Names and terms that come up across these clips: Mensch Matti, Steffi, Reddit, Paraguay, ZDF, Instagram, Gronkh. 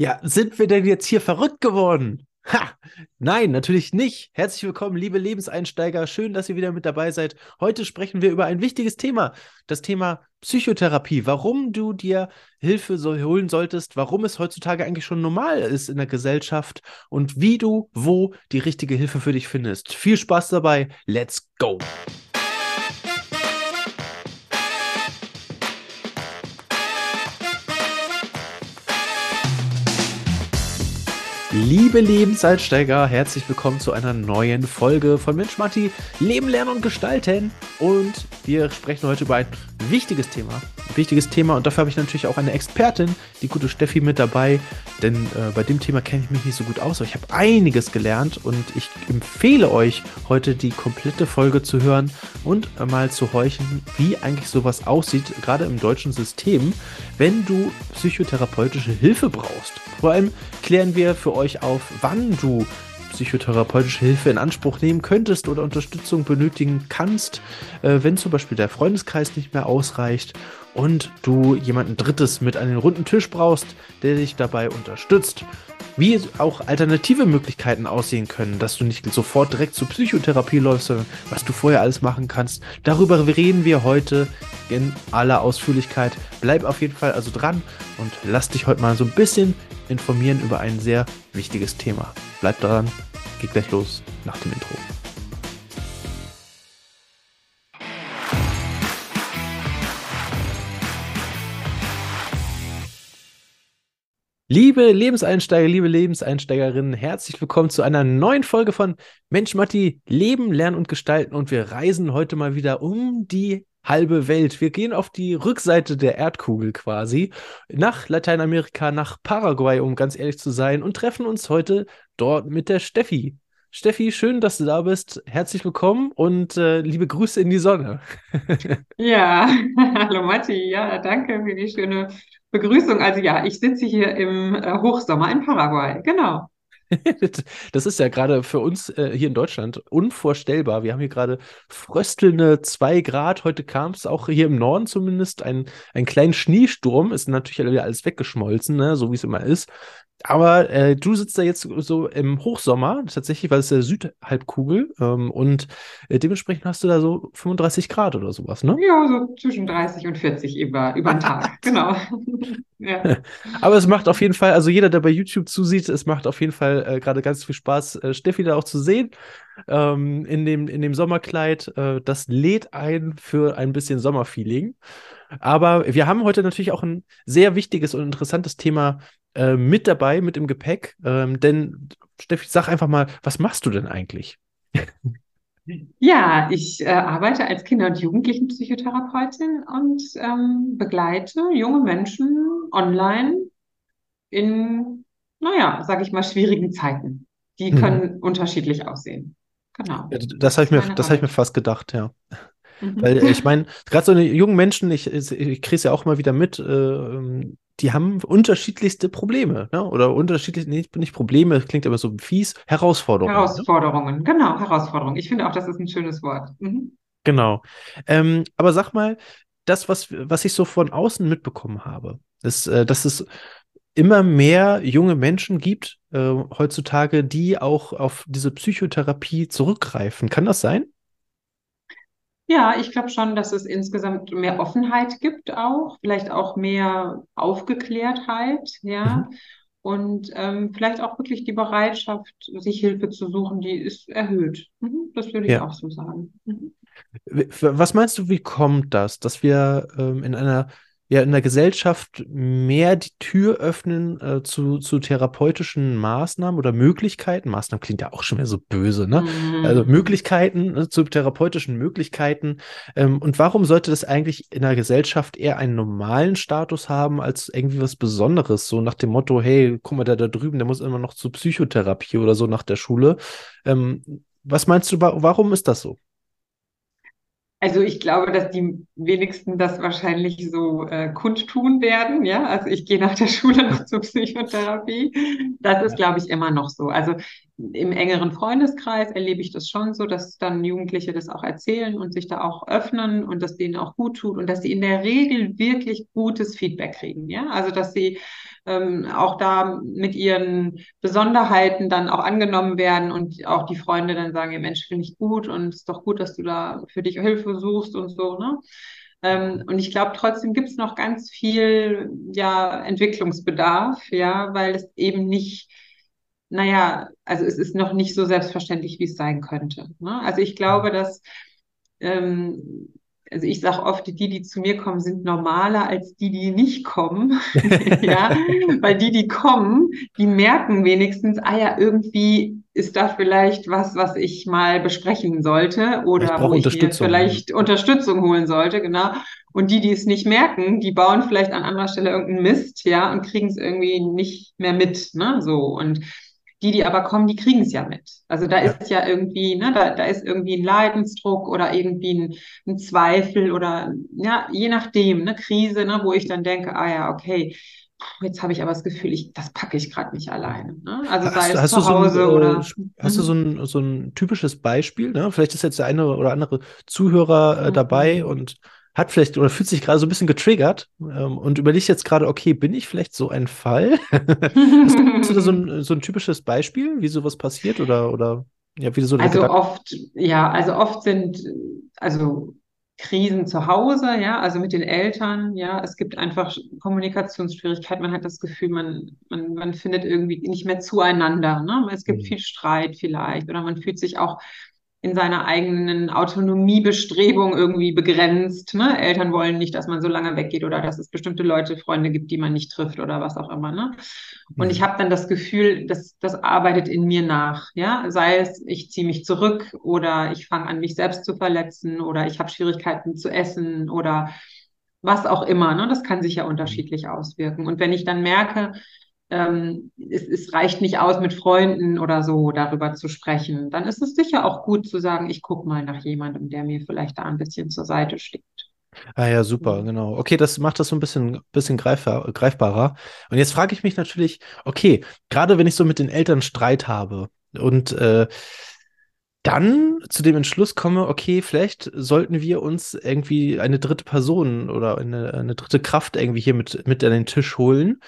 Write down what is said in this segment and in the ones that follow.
Ja, sind wir denn jetzt hier verrückt geworden? Ha! Nein, natürlich nicht. Herzlich willkommen, liebe Lebenseinsteiger. Schön, dass ihr wieder mit dabei seid. Heute sprechen wir über ein wichtiges Thema, das Thema Psychotherapie. Warum du dir Hilfe holen solltest, warum es heutzutage eigentlich schon normal ist in der Gesellschaft und wie du wo die richtige Hilfe für dich findest. Viel Spaß dabei. Let's go! Liebe Lebenseinsteiger, herzlich willkommen zu einer neuen Folge von Mensch Matti, Leben, Lernen und Gestalten. Und wir sprechen heute über ein wichtiges Thema. Ein wichtiges Thema, und dafür habe ich natürlich auch eine Expertin, die gute Steffi, mit dabei. Denn bei dem Thema kenne ich mich nicht so gut aus, aber ich habe einiges gelernt. Und ich empfehle euch, heute die komplette Folge zu hören und mal zu horchen, wie eigentlich sowas aussieht, gerade im deutschen System, wenn du psychotherapeutische Hilfe brauchst. Vor allem klären wir für euch auf, wann du psychotherapeutische Hilfe in Anspruch nehmen könntest oder Unterstützung benötigen kannst, wenn zum Beispiel der Freundeskreis nicht mehr ausreicht und du jemanden Drittes mit an den runden Tisch brauchst, der dich dabei unterstützt. Wie auch alternative Möglichkeiten aussehen können, dass du nicht sofort direkt zur Psychotherapie läufst, sondern was du vorher alles machen kannst. Darüber reden wir heute in aller Ausführlichkeit. Bleib auf jeden Fall also dran und lass dich heute mal so ein bisschen informieren über ein sehr wichtiges Thema. Bleib dran, geht gleich los nach dem Intro. Liebe Lebenseinsteiger, liebe Lebenseinsteigerinnen, herzlich willkommen zu einer neuen Folge von Mensch Matti, Leben, Lernen und Gestalten, und wir reisen heute mal wieder um die halbe Welt. Wir gehen auf die Rückseite der Erdkugel quasi, nach Lateinamerika, nach Paraguay, um ganz ehrlich zu sein, und treffen uns heute dort mit der Steffi. Steffi, schön, dass du da bist. Herzlich willkommen und liebe Grüße in die Sonne. Ja, hallo Matti, ja, danke für die schöne Begrüßung. Also ja, ich sitze hier im Hochsommer in Paraguay, genau. Das ist ja gerade für uns hier in Deutschland unvorstellbar. Wir haben hier gerade fröstelnde 2 Grad. Heute kam es auch hier im Norden zumindest einen kleinen Schneesturm. Ist natürlich wieder alles weggeschmolzen, ne? So wie es immer ist. Aber du sitzt da jetzt so im Hochsommer, tatsächlich, weil es der Südhalbkugel und dementsprechend hast du da so 35 Grad oder sowas, ne? Ja, so zwischen 30 und 40 über den Tag, genau. Ja. Aber es macht auf jeden Fall, also jeder, der bei YouTube zusieht, es macht auf jeden Fall gerade ganz viel Spaß, Steffi da auch zu sehen in dem Sommerkleid. Das lädt ein für ein bisschen Sommerfeeling. Aber wir haben heute natürlich auch ein sehr wichtiges und interessantes Thema mit dabei, mit im Gepäck. Denn, Steffi, sag einfach mal, was machst du denn eigentlich? Ja, ich arbeite als Kinder- und Jugendlichenpsychotherapeutin und begleite junge Menschen online in, naja, sage ich mal, schwierigen Zeiten. Die können unterschiedlich aussehen. Genau. Ja, das habe ich mir fast gedacht, ja. Weil ich meine, gerade so eine jungen Menschen, ich kriege es ja auch mal wieder mit, die haben unterschiedlichste Probleme, ne? Oder unterschiedliche, nicht Probleme, klingt aber so fies, Herausforderungen. Herausforderungen, ne? Genau, Herausforderungen. Ich finde auch, das ist ein schönes Wort. Mhm. Genau. Aber sag mal, das, was ich so von außen mitbekommen habe, ist, dass es immer mehr junge Menschen gibt heutzutage, die auch auf diese Psychotherapie zurückgreifen. Kann das sein? Ja, ich glaube schon, dass es insgesamt mehr Offenheit gibt auch, vielleicht auch mehr Aufgeklärtheit, ja, und vielleicht auch wirklich die Bereitschaft, sich Hilfe zu suchen, die ist erhöht. Das würde ich auch so sagen. Was meinst du, wie kommt das, dass wir in der Gesellschaft mehr die Tür öffnen zu therapeutischen Maßnahmen oder Möglichkeiten? Maßnahmen klingt ja auch schon mehr so böse, ne? Also Möglichkeiten, zu therapeutischen Möglichkeiten. Und warum sollte das eigentlich in der Gesellschaft eher einen normalen Status haben als irgendwie was Besonderes? So nach dem Motto, hey, guck mal, der da drüben, der muss immer noch zur Psychotherapie oder so nach der Schule. Was meinst du, warum ist das so? Also ich glaube, dass die wenigsten das wahrscheinlich so kundtun werden. Ja, also ich gehe nach der Schule noch zur Psychotherapie. Das ist, glaube ich, immer noch so. Also im engeren Freundeskreis erlebe ich das schon so, dass dann Jugendliche das auch erzählen und sich da auch öffnen und dass denen auch gut tut und dass sie in der Regel wirklich gutes Feedback kriegen. Ja, also dass sie auch da mit ihren Besonderheiten dann auch angenommen werden und auch die Freunde dann sagen, ja Mensch, finde ich gut und es ist doch gut, dass du da für dich Hilfe suchst und so, ne? Und ich glaube, trotzdem gibt es noch ganz viel Entwicklungsbedarf, ja, weil es eben nicht, es ist noch nicht so selbstverständlich, wie es sein könnte, ne? Also ich glaube, dass, ich sage oft, die zu mir kommen, sind normaler als die nicht kommen, ja, weil die kommen, die merken wenigstens, irgendwie ist da vielleicht was ich mal besprechen sollte oder wo ich mir vielleicht Unterstützung holen sollte, genau. Und die es nicht merken, die bauen vielleicht an anderer Stelle irgendeinen Mist, ja, und kriegen es irgendwie nicht mehr mit, ne, so. Und die aber kommen, die kriegen es ja mit. Also da ist ja irgendwie, ne, da ist irgendwie ein Leidensdruck oder irgendwie ein Zweifel oder, ja, je nachdem, ne, Krise, ne, wo ich dann denke, okay, jetzt habe ich aber das Gefühl, das packe ich gerade nicht alleine, ne? Also sei es zu Hause oder... Hast du so ein typisches Beispiel, ne? Vielleicht ist jetzt der eine oder andere Zuhörer dabei und hat vielleicht oder fühlt sich gerade so ein bisschen getriggert und überlegt jetzt gerade, okay, bin ich vielleicht so ein Fall? Hast du da so ein typisches Beispiel, wie sowas passiert oder wie so eine Gedanken? Oft sind Krisen zu Hause, ja, also mit den Eltern, ja, es gibt einfach Kommunikationsschwierigkeiten, man hat das Gefühl, man findet irgendwie nicht mehr zueinander, ne? Es gibt viel Streit vielleicht oder man fühlt sich auch in seiner eigenen Autonomiebestrebung irgendwie begrenzt, ne? Eltern wollen nicht, dass man so lange weggeht oder dass es bestimmte Leute, Freunde gibt, die man nicht trifft oder was auch immer, ne? Und ich habe dann das Gefühl, das arbeitet in mir nach, ja? Sei es, ich ziehe mich zurück oder ich fange an, mich selbst zu verletzen oder ich habe Schwierigkeiten zu essen oder was auch immer, ne? Das kann sich ja unterschiedlich auswirken. Und wenn ich dann merke, es reicht nicht aus, mit Freunden oder so darüber zu sprechen, dann ist es sicher auch gut zu sagen, ich gucke mal nach jemandem, der mir vielleicht da ein bisschen zur Seite steht. Ah ja, super, genau. Okay, das macht das so ein bisschen greifbarer. Und jetzt frage ich mich natürlich, okay, gerade wenn ich so mit den Eltern Streit habe und dann zu dem Entschluss komme, okay, vielleicht sollten wir uns irgendwie eine dritte Person oder eine dritte Kraft irgendwie hier mit an den Tisch holen,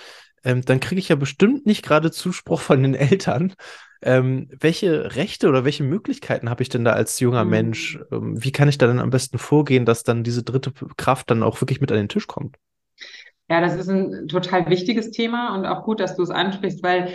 dann kriege ich ja bestimmt nicht gerade Zuspruch von den Eltern. Welche Rechte oder welche Möglichkeiten habe ich denn da als junger Mensch? Wie kann ich da dann am besten vorgehen, dass dann diese dritte Kraft dann auch wirklich mit an den Tisch kommt? Ja, das ist ein total wichtiges Thema und auch gut, dass du es ansprichst, weil,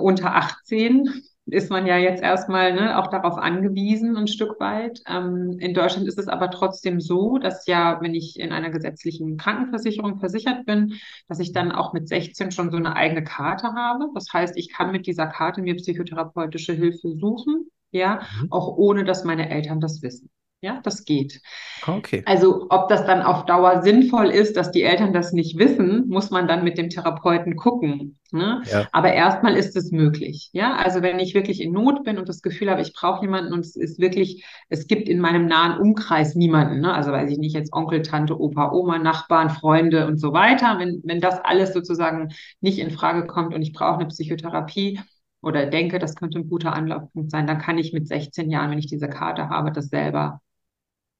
unter 18 ist man ja jetzt erstmal auch darauf angewiesen, ein Stück weit. In Deutschland ist es aber trotzdem so, dass ja, wenn ich in einer gesetzlichen Krankenversicherung versichert bin, dass ich dann auch mit 16 schon so eine eigene Karte habe. Das heißt, ich kann mit dieser Karte mir psychotherapeutische Hilfe suchen, ja, auch ohne, dass meine Eltern das wissen. Ja, das geht. Okay. Also ob das dann auf Dauer sinnvoll ist, dass die Eltern das nicht wissen, muss man dann mit dem Therapeuten gucken, ne? Ja. Aber erstmal ist es möglich. Ja, also wenn ich wirklich in Not bin und das Gefühl habe, ich brauche jemanden und es gibt in meinem nahen Umkreis niemanden, ne? Also weiß ich nicht, jetzt Onkel, Tante, Opa, Oma, Nachbarn, Freunde und so weiter. Wenn das alles sozusagen nicht in Frage kommt und ich brauche eine Psychotherapie, oder denke, das könnte ein guter Anlaufpunkt sein, dann kann ich mit 16 Jahren, wenn ich diese Karte habe, das selber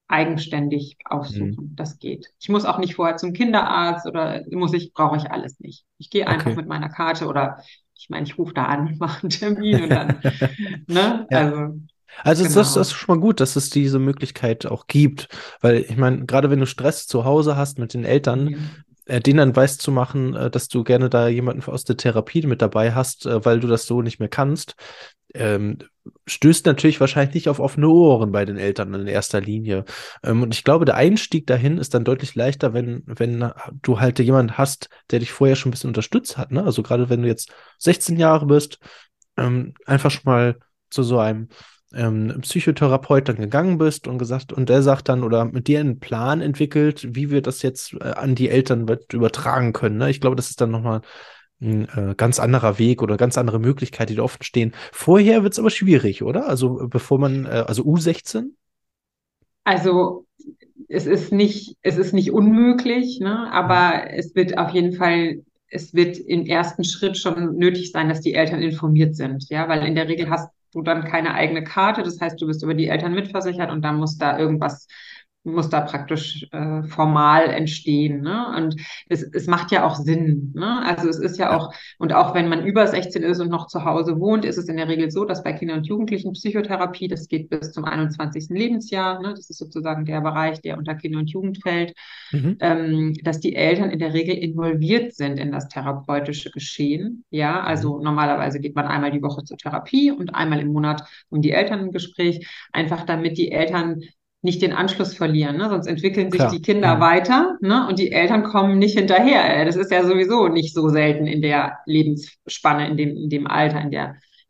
eigenständig aufsuchen. Das geht. Ich muss auch nicht vorher zum Kinderarzt oder brauche ich alles nicht. Ich gehe einfach mit meiner Karte oder ich rufe da an, mache einen Termin und dann, ne? Ja. Also genau. Das ist schon mal gut, dass es diese Möglichkeit auch gibt, weil ich meine, gerade wenn du Stress zu Hause hast mit den Eltern, denen dann weiß zu machen, dass du gerne da jemanden aus der Therapie mit dabei hast, weil du das so nicht mehr kannst, stößt natürlich wahrscheinlich nicht auf offene Ohren bei den Eltern in erster Linie. Und ich glaube, der Einstieg dahin ist dann deutlich leichter, wenn du halt jemanden hast, der dich vorher schon ein bisschen unterstützt hat, ne? Also gerade wenn du jetzt 16 Jahre bist, einfach schon mal zu so einem Psychotherapeut dann gegangen bist und der sagt dann oder mit dir einen Plan entwickelt, wie wir das jetzt an die Eltern übertragen können, ne? Ich glaube, das ist dann nochmal ein ganz anderer Weg oder ganz andere Möglichkeit, die da offen stehen. Vorher wird es aber schwierig, oder? Also bevor man, also U16? Also es ist nicht unmöglich, ne? Aber es wird auf jeden Fall im ersten Schritt schon nötig sein, dass die Eltern informiert sind, ja, weil in der Regel hast du dann keine eigene Karte, das heißt, du bist über die Eltern mitversichert und dann muss da irgendwas muss da praktisch formal entstehen, ne? Und es macht ja auch Sinn, ne? Also es ist ja auch, und auch wenn man über 16 ist und noch zu Hause wohnt, ist es in der Regel so, dass bei Kindern und Jugendlichen Psychotherapie, das geht bis zum 21. Lebensjahr, ne? Das ist sozusagen der Bereich, der unter Kinder und Jugend fällt, dass die Eltern in der Regel involviert sind in das therapeutische Geschehen, ja? Also normalerweise geht man einmal die Woche zur Therapie und einmal im Monat um die Eltern im Gespräch, einfach damit die Eltern nicht den Anschluss verlieren, ne? Sonst entwickeln sich die Kinder weiter, ne? Und die Eltern kommen nicht hinterher. Das ist ja sowieso nicht so selten in der Lebensspanne, in dem Alter, in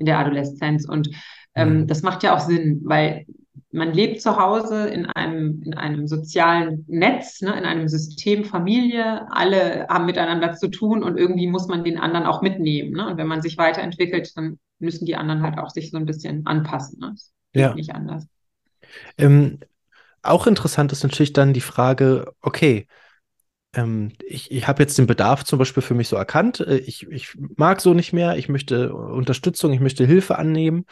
der Adoleszenz. Und das macht ja auch Sinn, weil man lebt zu Hause in einem sozialen Netz, ne? In einem System Familie. Alle haben miteinander zu tun und irgendwie muss man den anderen auch mitnehmen, ne? Und wenn man sich weiterentwickelt, dann müssen die anderen halt auch sich so ein bisschen anpassen, ne? Das geht nicht anders. Auch interessant ist natürlich dann die Frage, okay, ich habe jetzt den Bedarf zum Beispiel für mich so erkannt, ich mag so nicht mehr, ich möchte Unterstützung, ich möchte Hilfe annehmen.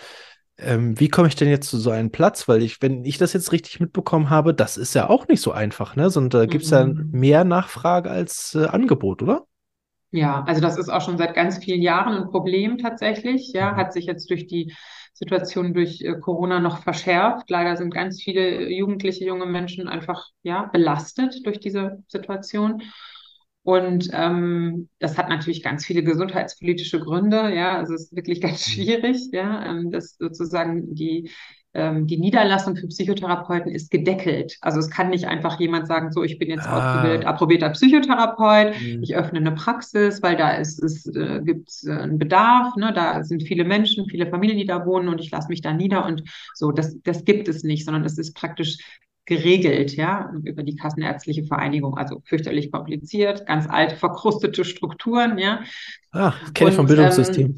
Wie komme ich denn jetzt zu so einem Platz? Weil wenn ich das jetzt richtig mitbekommen habe, das ist ja auch nicht so einfach, ne? Sondern da gibt es ja mehr Nachfrage als Angebot, oder? Ja, also das ist auch schon seit ganz vielen Jahren ein Problem tatsächlich, ja, hat sich jetzt durch die Situation durch Corona noch verschärft. Leider sind ganz viele Jugendliche, junge Menschen einfach belastet durch diese Situation. Und das hat natürlich ganz viele gesundheitspolitische Gründe, ja, also es ist wirklich ganz schwierig, ja, dass sozusagen die Niederlassung für Psychotherapeuten ist gedeckelt. Also es kann nicht einfach jemand sagen, so, ich bin jetzt ausgebildet, approbierter Psychotherapeut, ich öffne eine Praxis, weil da gibt es einen Bedarf, ne? Da sind viele Menschen, viele Familien, die da wohnen und ich lasse mich da nieder und so. Das gibt es nicht, sondern es ist praktisch geregelt, ja, über die Kassenärztliche Vereinigung. Also fürchterlich kompliziert, ganz alte, verkrustete Strukturen, ja. Kenne ich vom Bildungssystem.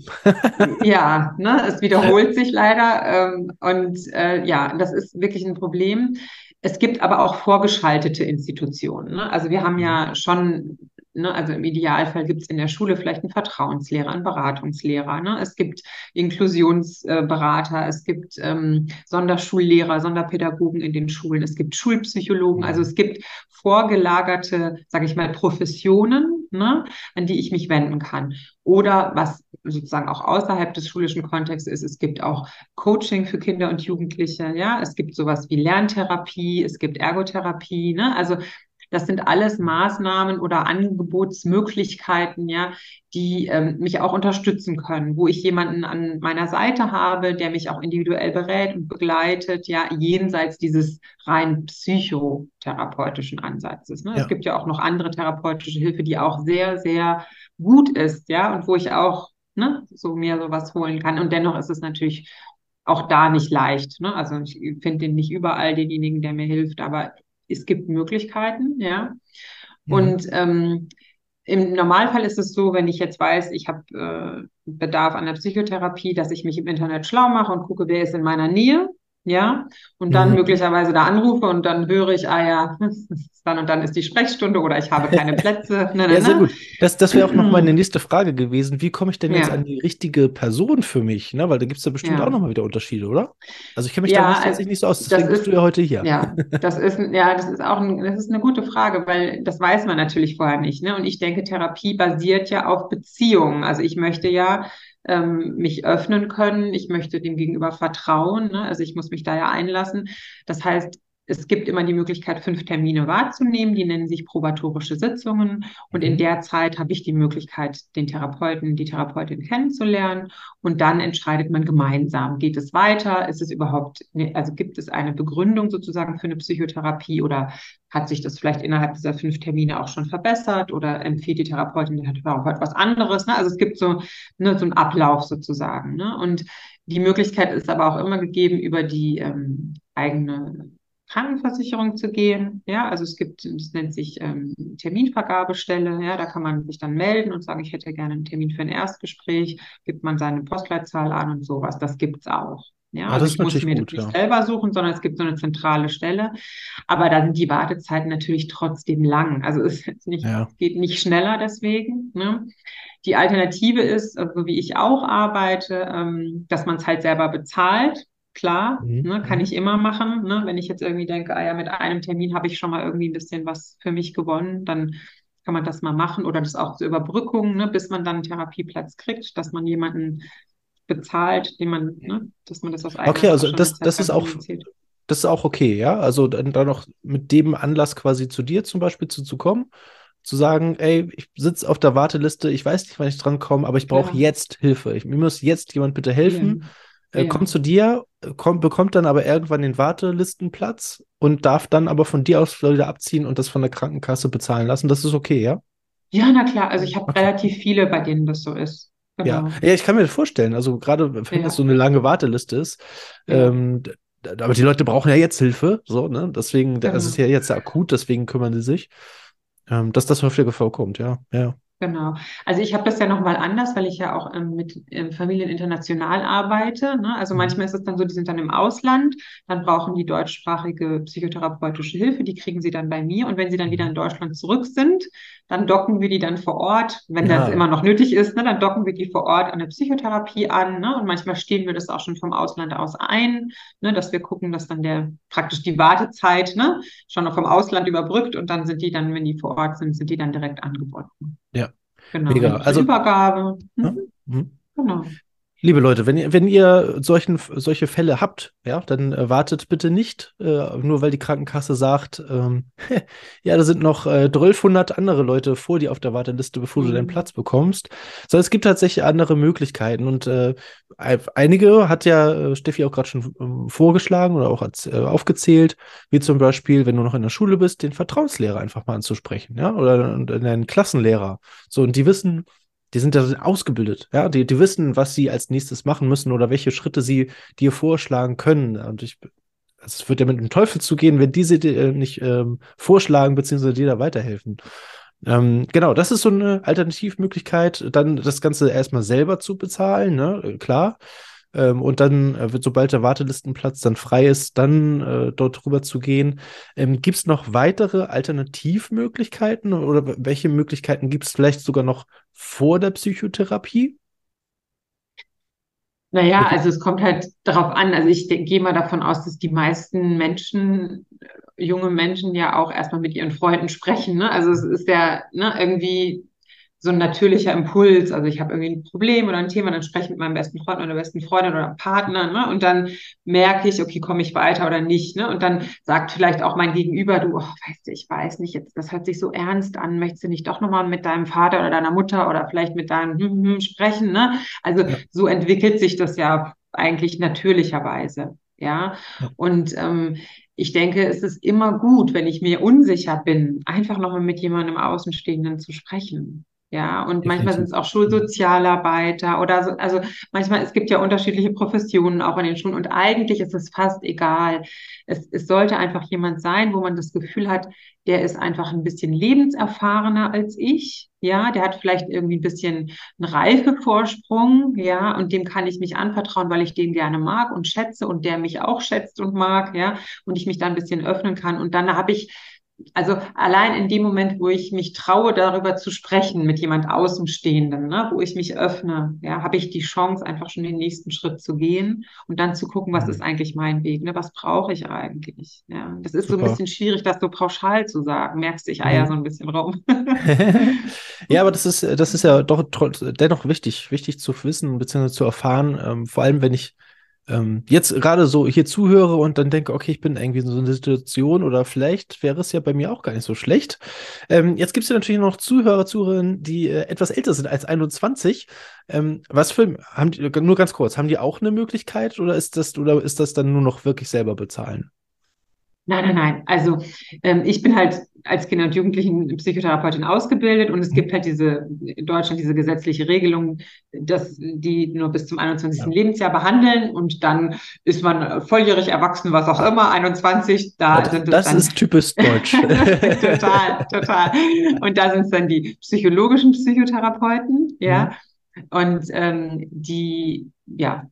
Ja, ne, es wiederholt sich leider. Das ist wirklich ein Problem. Es gibt aber auch vorgeschaltete Institutionen, ne? Also wir haben ja schon, ne, also im Idealfall gibt es in der Schule vielleicht einen Vertrauenslehrer, einen Beratungslehrer, ne? Es gibt Inklusionsberater, es gibt Sonderschullehrer, Sonderpädagogen in den Schulen, es gibt Schulpsychologen, also es gibt vorgelagerte, sage ich mal, Professionen, ne, an die ich mich wenden kann. Oder was sozusagen auch außerhalb des schulischen Kontextes ist, es gibt auch Coaching für Kinder und Jugendliche, ja, es gibt sowas wie Lerntherapie, es gibt Ergotherapie, ne, also das sind alles Maßnahmen oder Angebotsmöglichkeiten, ja, die mich auch unterstützen können, wo ich jemanden an meiner Seite habe, der mich auch individuell berät und begleitet, ja, jenseits dieses rein psychotherapeutischen Ansatzes, ne? Ja. Es gibt ja auch noch andere therapeutische Hilfe, die auch sehr, sehr gut ist, ja, und wo ich auch, ne, so mir sowas holen kann. Und dennoch ist es natürlich auch da nicht leicht, ne? Also ich finde den nicht überall denjenigen, der mir hilft, aber es gibt Möglichkeiten, ja. Und im Normalfall ist es so, wenn ich jetzt weiß, ich habe Bedarf an der Psychotherapie, dass ich mich im Internet schlau mache und gucke, wer ist in meiner Nähe, ja, und dann möglicherweise da anrufe und dann höre ich, dann ist die Sprechstunde oder ich habe keine Plätze. Ja, sehr gut. Das wäre auch noch meine nächste Frage gewesen. Wie komme ich denn jetzt an die richtige Person für mich? Ne? Weil da gibt es ja bestimmt auch nochmal wieder Unterschiede, oder? Also ich kenne mich nicht so aus, deswegen bist du ja heute hier. Ja, das ist eine gute Frage, weil das weiß man natürlich vorher nicht, ne? Und ich denke, Therapie basiert ja auf Beziehungen. Also ich möchte ja mich öffnen können, ich möchte dem Gegenüber vertrauen, ne? Also ich muss mich da ja einlassen. Das heißt, es gibt immer die Möglichkeit, 5 Termine wahrzunehmen, die nennen sich probatorische Sitzungen und in der Zeit habe ich die Möglichkeit, den Therapeuten, die Therapeutin kennenzulernen und dann entscheidet man gemeinsam, geht es weiter, ist es überhaupt, also gibt es eine Begründung sozusagen für eine Psychotherapie oder hat sich das vielleicht innerhalb dieser 5 Termine auch schon verbessert oder empfiehlt die Therapeutin, der Therapeut was anderes, ne? Also es gibt so, ne, so einen Ablauf sozusagen, ne? Und die Möglichkeit ist aber auch immer gegeben, über die eigene Krankenversicherung zu gehen, ja, also es gibt, das nennt sich Terminvergabestelle, ja, da kann man sich dann melden und sagen, ich hätte gerne einen Termin für ein Erstgespräch, gibt man seine Postleitzahl an und sowas, das gibt's auch, ja, also ich muss mir das nicht selber suchen, sondern es gibt so eine zentrale Stelle, aber da sind die Wartezeiten natürlich trotzdem lang, also es ist nicht, geht nicht schneller deswegen, ne? Die Alternative ist, so also wie ich auch arbeite, dass man es halt selber bezahlt, klar, ne, kann ich immer machen. Ne? Wenn ich jetzt irgendwie denke, ah ja, mit einem Termin habe ich schon mal irgendwie ein bisschen was für mich gewonnen, dann kann man das mal machen oder das auch zur Überbrückung, ne, bis man dann einen Therapieplatz kriegt, dass man jemanden bezahlt, den man, ne, dass man das aus eigener Okay, also das ist auch okay, ja? Also dann noch mit dem Anlass quasi zu dir zum Beispiel zu kommen, zu sagen, ey, ich sitze auf der Warteliste, ich weiß nicht, wann ich dran komme, aber ich brauche jetzt Hilfe. Mir muss jetzt jemand bitte helfen. Ja. Kommt zu dir, bekommt dann aber irgendwann den Wartelistenplatz und darf dann aber von dir aus wieder abziehen und das von der Krankenkasse bezahlen lassen. Das ist okay, ja? Ja, na klar. Also ich habe relativ viele, bei denen das so ist. Genau. Ja, ich kann mir das vorstellen. Also gerade, wenn das so eine lange Warteliste ist, aber die Leute brauchen ja jetzt Hilfe. So, ne? Deswegen, es ist ja jetzt akut, deswegen kümmern sie sich. Dass das häufiger vorkommt, ja. Genau. Also ich habe das ja nochmal anders, weil ich ja auch mit Familien international arbeite. Ne? Also manchmal ist es dann so, die sind dann im Ausland, dann brauchen die deutschsprachige psychotherapeutische Hilfe, die kriegen sie dann bei mir. Und wenn sie dann wieder in Deutschland zurück sind, dann docken wir die dann vor Ort, wenn das immer noch nötig ist, ne? Dann docken wir die vor Ort an der Psychotherapie an. Ne? Und manchmal stehen wir das auch schon vom Ausland aus ein, ne? Dass wir gucken, dass dann praktisch die Wartezeit, ne? schon noch vom Ausland überbrückt und dann sind die dann, wenn die vor Ort sind, sind die dann direkt angebunden. Ja. Genau, mega. Also Übergabe. Genau. Liebe Leute, wenn ihr solche Fälle habt, ja, dann wartet bitte nicht, nur weil die Krankenkasse sagt, da sind noch 1200 andere Leute vor dir auf der Warteliste, bevor du deinen Platz bekommst. Sondern es gibt tatsächlich andere Möglichkeiten und einige hat ja Steffi auch gerade schon vorgeschlagen oder auch aufgezählt, wie zum Beispiel, wenn du noch in der Schule bist, den Vertrauenslehrer einfach mal anzusprechen, ja, oder deinen Klassenlehrer. So, und die wissen, die sind da ausgebildet, ja, die wissen, was sie als nächstes machen müssen oder welche Schritte sie dir vorschlagen können. Und es wird ja mit dem Teufel zugehen, wenn diese nicht vorschlagen bzw. dir da weiterhelfen. Genau, das ist so eine Alternativmöglichkeit, dann das Ganze erstmal selber zu bezahlen, ne? Klar. Und dann, sobald der Wartelistenplatz dann frei ist, dann dort rüber zu gehen. Gibt es noch weitere Alternativmöglichkeiten oder welche Möglichkeiten gibt es vielleicht sogar noch vor der Psychotherapie? Naja, also es kommt halt darauf an. Also ich gehe mal davon aus, dass die meisten Menschen, junge Menschen ja auch erstmal mit ihren Freunden sprechen. Ne? Also es ist ja irgendwie so ein natürlicher Impuls, also ich habe irgendwie ein Problem oder ein Thema, dann spreche ich mit meinem besten Freund oder besten Freundin oder Partner, ne? Und dann merke ich, okay, komme ich weiter oder nicht, ne? Und dann sagt vielleicht auch mein Gegenüber, du, weißt du, ich weiß nicht, jetzt, das hört sich so ernst an, möchtest du nicht doch nochmal mit deinem Vater oder deiner Mutter oder vielleicht mit deinem sprechen, ne? Also so entwickelt sich das ja eigentlich natürlicherweise, ja. Und ich denke, es ist immer gut, wenn ich mir unsicher bin, einfach nochmal mit jemandem Außenstehenden zu sprechen. Ja, und manchmal sind es auch Schulsozialarbeiter oder so, also manchmal, es gibt ja unterschiedliche Professionen auch an den Schulen und eigentlich ist es fast egal. Es sollte einfach jemand sein, wo man das Gefühl hat, der ist einfach ein bisschen lebenserfahrener als ich, ja, der hat vielleicht irgendwie ein bisschen einen Reifevorsprung, ja, und dem kann ich mich anvertrauen, weil ich den gerne mag und schätze und der mich auch schätzt und mag, ja, und ich mich da ein bisschen öffnen kann und dann habe ich, also allein in dem Moment, wo ich mich traue, darüber zu sprechen mit jemand Außenstehenden, ne, wo ich mich öffne, ja, habe ich die Chance, einfach schon den nächsten Schritt zu gehen und dann zu gucken, was ist eigentlich mein Weg, ne, was brauche ich eigentlich? Ja, das ist super. So ein bisschen schwierig, das so pauschal zu sagen, merkst du, ich eier so ein bisschen rum. Ja, aber das ist ja doch dennoch wichtig zu wissen bzw. zu erfahren, vor allem, wenn ich jetzt gerade so hier zuhöre und dann denke, okay, ich bin irgendwie in so einer Situation oder vielleicht wäre es ja bei mir auch gar nicht so schlecht. Jetzt gibt es ja natürlich noch Zuhörer, Zuhörerinnen, die etwas älter sind als 21. Nur ganz kurz, haben die auch eine Möglichkeit oder ist das dann nur noch wirklich selber bezahlen? Nein. Also ich bin halt als Kinder- und Jugendlichen-Psychotherapeutin ausgebildet und es gibt halt in Deutschland diese gesetzliche Regelung, dass die nur bis zum 21. Lebensjahr behandeln und dann ist man volljährig erwachsen, was auch immer, 21, Das ist typisch deutsch. Total. Und da sind es dann die psychologischen Psychotherapeuten, ja. Und die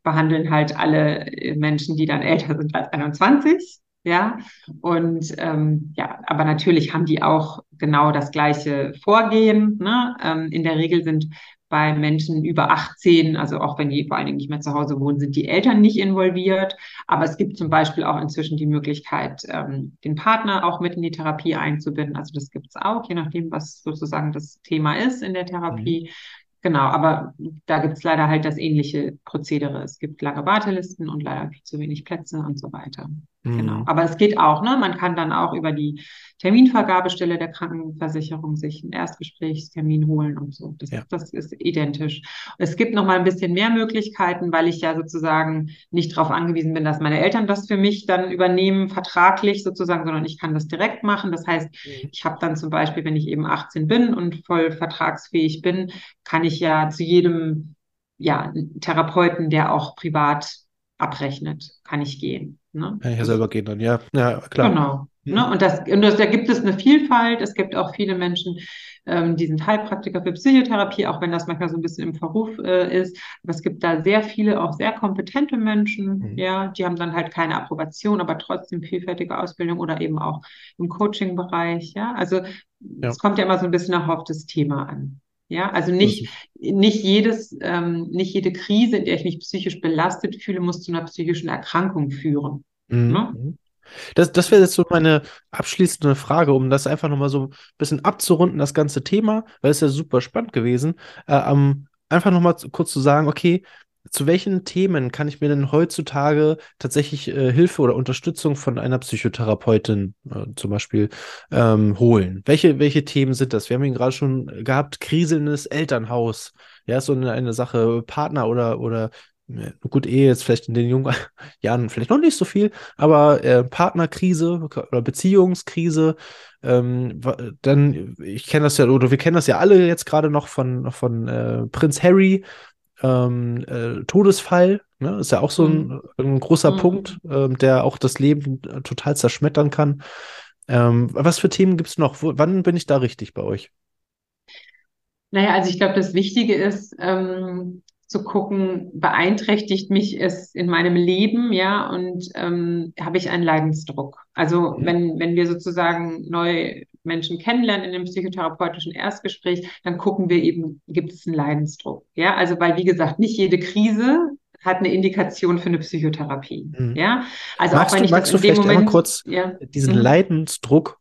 behandeln halt alle Menschen, die dann älter sind als 21. Ja, und aber natürlich haben die auch genau das gleiche Vorgehen. Ne? In der Regel sind bei Menschen über 18, also auch wenn die vor allen Dingen nicht mehr zu Hause wohnen, sind die Eltern nicht involviert. Aber es gibt zum Beispiel auch inzwischen die Möglichkeit, den Partner auch mit in die Therapie einzubinden. Also das gibt es auch, je nachdem, was sozusagen das Thema ist in der Therapie. Mhm. Genau, aber da gibt es leider halt das ähnliche Prozedere. Es gibt lange Wartelisten und leider viel zu wenig Plätze und so weiter. Mhm. Genau. Aber es geht auch, ne? Man kann dann auch über die Terminvergabestelle der Krankenversicherung sich einen Erstgesprächstermin holen und so. Das ist identisch. Es gibt noch mal ein bisschen mehr Möglichkeiten, weil ich ja sozusagen nicht darauf angewiesen bin, dass meine Eltern das für mich dann übernehmen, vertraglich sozusagen, sondern ich kann das direkt machen. Das heißt, ich habe dann zum Beispiel, wenn ich eben 18 bin und voll vertragsfähig bin, kann ich ja zu jedem Therapeuten, der auch privat abrechnet, kann ich gehen. Ne? Kann ich ja selber gehen dann, ja klar. Genau. Ne? Und da gibt es eine Vielfalt. Es gibt auch viele Menschen, die sind Heilpraktiker für Psychotherapie, auch wenn das manchmal so ein bisschen im Verruf ist. Aber es gibt da sehr viele, auch sehr kompetente Menschen. Die haben dann halt keine Approbation, aber trotzdem vielfältige Ausbildung oder eben auch im Coaching-Bereich. Ja, also es kommt ja immer so ein bisschen auch auf das Thema an. Ja, also nicht jede Krise, in der ich mich psychisch belastet fühle, muss zu einer psychischen Erkrankung führen. Mhm. Ne? Das wäre jetzt so meine abschließende Frage, um das einfach nochmal so ein bisschen abzurunden, das ganze Thema, weil es ja super spannend gewesen. Einfach nochmal kurz zu sagen, okay, zu welchen Themen kann ich mir denn heutzutage tatsächlich Hilfe oder Unterstützung von einer Psychotherapeutin zum Beispiel holen? Welche Themen sind das? Wir haben ihn gerade schon gehabt, kriselndes Elternhaus, ja, so eine Sache, Partner oder gut, jetzt vielleicht in den jungen Jahren vielleicht noch nicht so viel, aber Partnerkrise oder Beziehungskrise, dann, ich kenne das ja, oder wir kennen das ja alle jetzt gerade noch von Prinz Harry, Todesfall, ne? Ist ja auch so ein großer Punkt, der auch das Leben total zerschmettern kann. Was für Themen gibt es noch? Wann bin ich da richtig bei euch? Naja, also ich glaube, das Wichtige ist, zu gucken, beeinträchtigt mich es in meinem Leben, und habe ich einen Leidensdruck? Also wenn wir sozusagen neue Menschen kennenlernen in dem psychotherapeutischen Erstgespräch, dann gucken wir eben, gibt es einen Leidensdruck? Ja, also weil, wie gesagt, nicht jede Krise hat eine Indikation für eine Psychotherapie. Mhm. Ja, also magst du vielleicht einmal kurz diesen Leidensdruck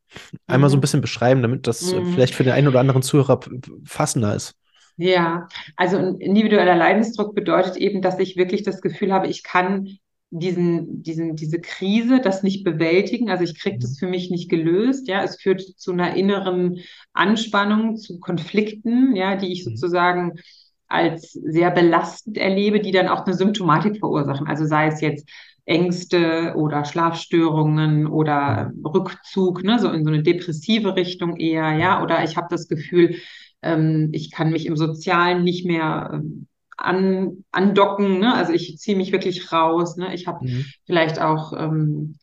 einmal so ein bisschen beschreiben, damit das vielleicht für den einen oder anderen Zuhörer fassender ist? Ja, also ein individueller Leidensdruck bedeutet eben, dass ich wirklich das Gefühl habe, ich kann diese Krise, das nicht bewältigen, also ich kriege das für mich nicht gelöst, es führt zu einer inneren Anspannung, zu Konflikten, die ich sozusagen als sehr belastend erlebe, die dann auch eine Symptomatik verursachen, also sei es jetzt Ängste oder Schlafstörungen oder Rückzug, ne, so in so eine depressive Richtung eher, oder ich habe das Gefühl, ich kann mich im Sozialen nicht mehr andocken, ne? Also ich ziehe mich wirklich raus, ne? Ich habe vielleicht auch oder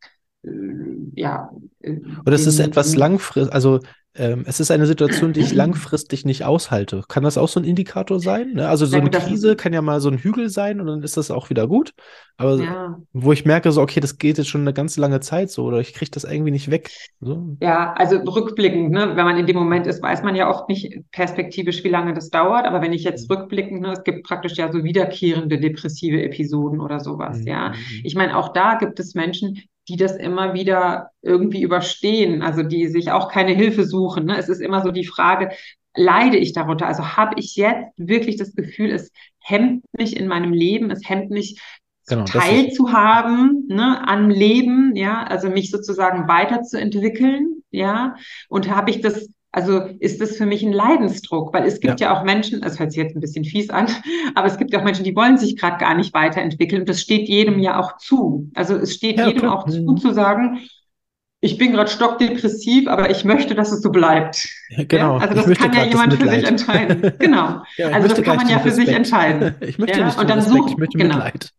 es ist etwas langfristig, also es ist eine Situation, die ich langfristig nicht aushalte. Kann das auch so ein Indikator sein? Ne? Also so eine Krise kann ja mal so ein Hügel sein und dann ist das auch wieder gut. Aber wo ich merke, so okay, das geht jetzt schon eine ganz lange Zeit so oder ich kriege das irgendwie nicht weg. So. Ja, also rückblickend, ne? Wenn man in dem Moment ist, weiß man ja oft nicht perspektivisch, wie lange das dauert. Aber wenn ich jetzt rückblickend, es gibt praktisch ja so wiederkehrende depressive Episoden oder sowas. Mhm. Ja, ich meine, auch da gibt es Menschen, die das immer wieder irgendwie überstehen, also die sich auch keine Hilfe suchen. Ne? Es ist immer so die Frage, leide ich darunter? Also habe ich jetzt wirklich das Gefühl, es hemmt mich in meinem Leben, es hemmt mich teilzuhaben, ne, am Leben, also mich sozusagen weiterzuentwickeln, und habe ich das, also ist das für mich ein Leidensdruck, weil es gibt ja auch Menschen, das hört sich jetzt ein bisschen fies an, aber es gibt auch Menschen, die wollen sich gerade gar nicht weiterentwickeln und das steht jedem ja auch zu. Also es steht jedem auch zu, zu sagen, ich bin gerade stockdepressiv, aber ich möchte, dass es so bleibt. Ja, genau. Ja? Also das kann ja jemand für sich entscheiden. Genau. Also das kann man ja für sich entscheiden. Ich möchte nicht und dann sucht, ich möchte Mitleid.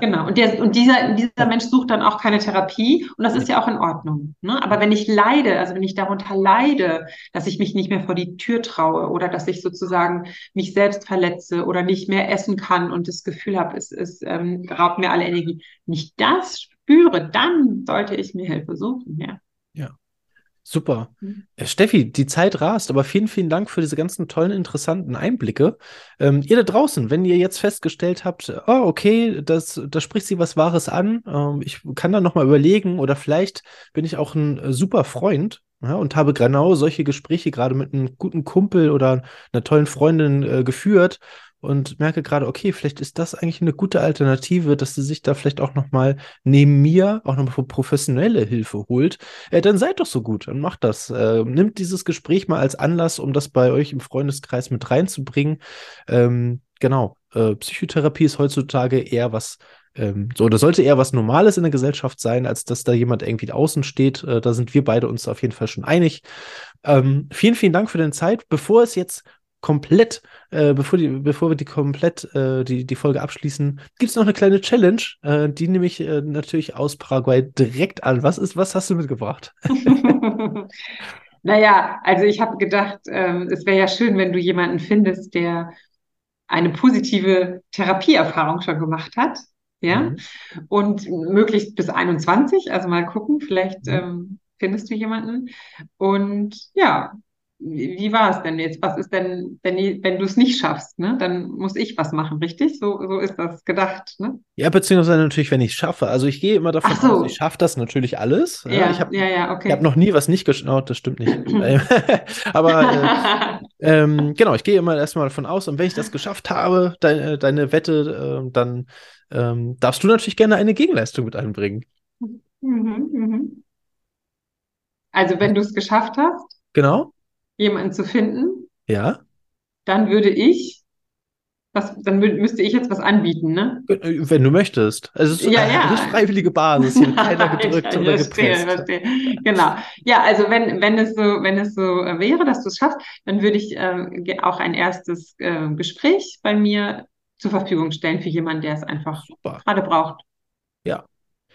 Genau. Und dieser Mensch sucht dann auch keine Therapie und das ist ja auch in Ordnung. Ne? Aber wenn ich leide, also wenn ich darunter leide, dass ich mich nicht mehr vor die Tür traue oder dass ich sozusagen mich selbst verletze oder nicht mehr essen kann und das Gefühl habe, es raubt mir alle Energie. Nicht das spüre, dann sollte ich mir Hilfe suchen. Ja. Super. Steffi, die Zeit rast, aber vielen, vielen Dank für diese ganzen tollen, interessanten Einblicke. Ihr da draußen, wenn ihr jetzt festgestellt habt, oh, okay, da spricht sie was Wahres an, ich kann da nochmal überlegen oder vielleicht bin ich auch ein super Freund, ja, und habe genau solche Gespräche gerade mit einem guten Kumpel oder einer tollen Freundin geführt und merke gerade, okay, vielleicht ist das eigentlich eine gute Alternative, dass sie sich da vielleicht auch nochmal neben mir auch nochmal professionelle Hilfe holt, dann seid doch so gut und macht das. Nimmt dieses Gespräch mal als Anlass, um das bei euch im Freundeskreis mit reinzubringen. Genau, Psychotherapie ist heutzutage eher was, so, das sollte eher was Normales in der Gesellschaft sein, als dass da jemand irgendwie außen steht. Da sind wir beide uns auf jeden Fall schon einig. Vielen, vielen Dank für deine Zeit. Bevor es jetzt komplett, bevor wir die komplett die Folge abschließen, gibt es noch eine kleine Challenge, die nehme ich natürlich aus Paraguay direkt an. Was hast du mitgebracht? Naja, also ich habe gedacht, es wäre ja schön, wenn du jemanden findest, der eine positive Therapieerfahrung schon gemacht hat. Ja, und möglichst bis 21, also mal gucken, vielleicht findest du jemanden. Und ja, wie war es denn jetzt? Was ist denn, wenn du es nicht schaffst, ne? Dann muss ich was machen, richtig? So ist das gedacht, ne? Ja, beziehungsweise natürlich, wenn ich es schaffe. Also ich gehe immer davon aus, ich schaffe das natürlich alles. Ja, ich habe ich hab noch nie was nicht geschafft. Oh, das stimmt nicht. Aber genau, ich gehe immer erstmal davon aus, und wenn ich das geschafft habe, deine Wette, dann darfst du natürlich gerne eine Gegenleistung mit einbringen. Also wenn du es geschafft hast, genau, jemanden zu finden, ja, dann würde ich, müsste ich jetzt was anbieten, ne? Wenn du möchtest. Also es ist eine freiwillige Basis, hier keiner gedrückt oder gepresst. Verstehe. Genau. Ja, also wenn es so wäre, dass du es schaffst, dann würde ich auch ein erstes Gespräch bei mir zur Verfügung stellen für jemanden, der es einfach gerade braucht. Ja.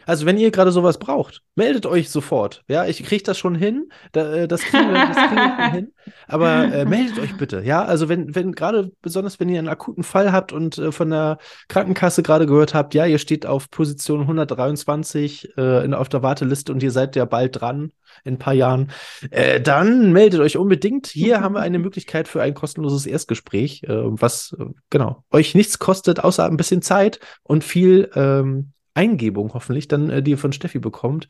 Also wenn ihr gerade sowas braucht, meldet euch sofort. Ja, ich kriege das schon hin. Das kriegen wir schon hin. Aber meldet euch bitte. Ja, also wenn gerade, besonders wenn ihr einen akuten Fall habt und von der Krankenkasse gerade gehört habt, ja, ihr steht auf Position 123 auf der Warteliste und ihr seid ja bald dran in ein paar Jahren, dann meldet euch unbedingt. Hier haben wir eine Möglichkeit für ein kostenloses Erstgespräch, was genau euch nichts kostet, außer ein bisschen Zeit und viel Eingebung hoffentlich, dann die ihr von Steffi bekommt.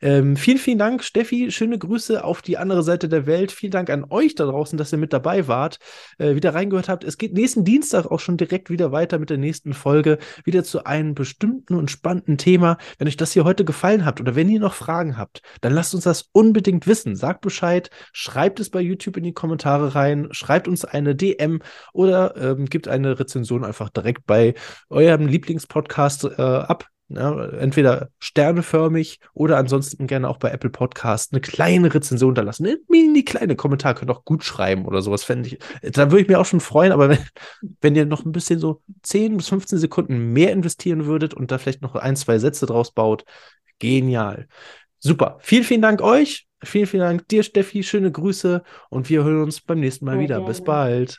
Vielen, vielen Dank, Steffi. Schöne Grüße auf die andere Seite der Welt. Vielen Dank an euch da draußen, dass ihr mit dabei wart, wieder reingehört habt. Es geht nächsten Dienstag auch schon direkt wieder weiter mit der nächsten Folge, wieder zu einem bestimmten und spannenden Thema. Wenn euch das hier heute gefallen hat oder wenn ihr noch Fragen habt, dann lasst uns das unbedingt wissen. Sagt Bescheid, schreibt es bei YouTube in die Kommentare rein, schreibt uns eine DM oder gebt eine Rezension einfach direkt bei eurem Lieblingspodcast ab. Ja, entweder sterneförmig oder ansonsten gerne auch bei Apple Podcast eine kleine Rezension da lassen. Eine kleine Kommentar, könnt auch gut schreiben oder sowas, fände ich. Da würde ich mich auch schon freuen, aber wenn ihr noch ein bisschen so 10 bis 15 Sekunden mehr investieren würdet und da vielleicht noch 1, 2 Sätze draus baut, genial. Super. Vielen, vielen Dank euch. Vielen, vielen Dank dir, Steffi. Schöne Grüße und wir hören uns beim nächsten Mal wieder. Bis bald.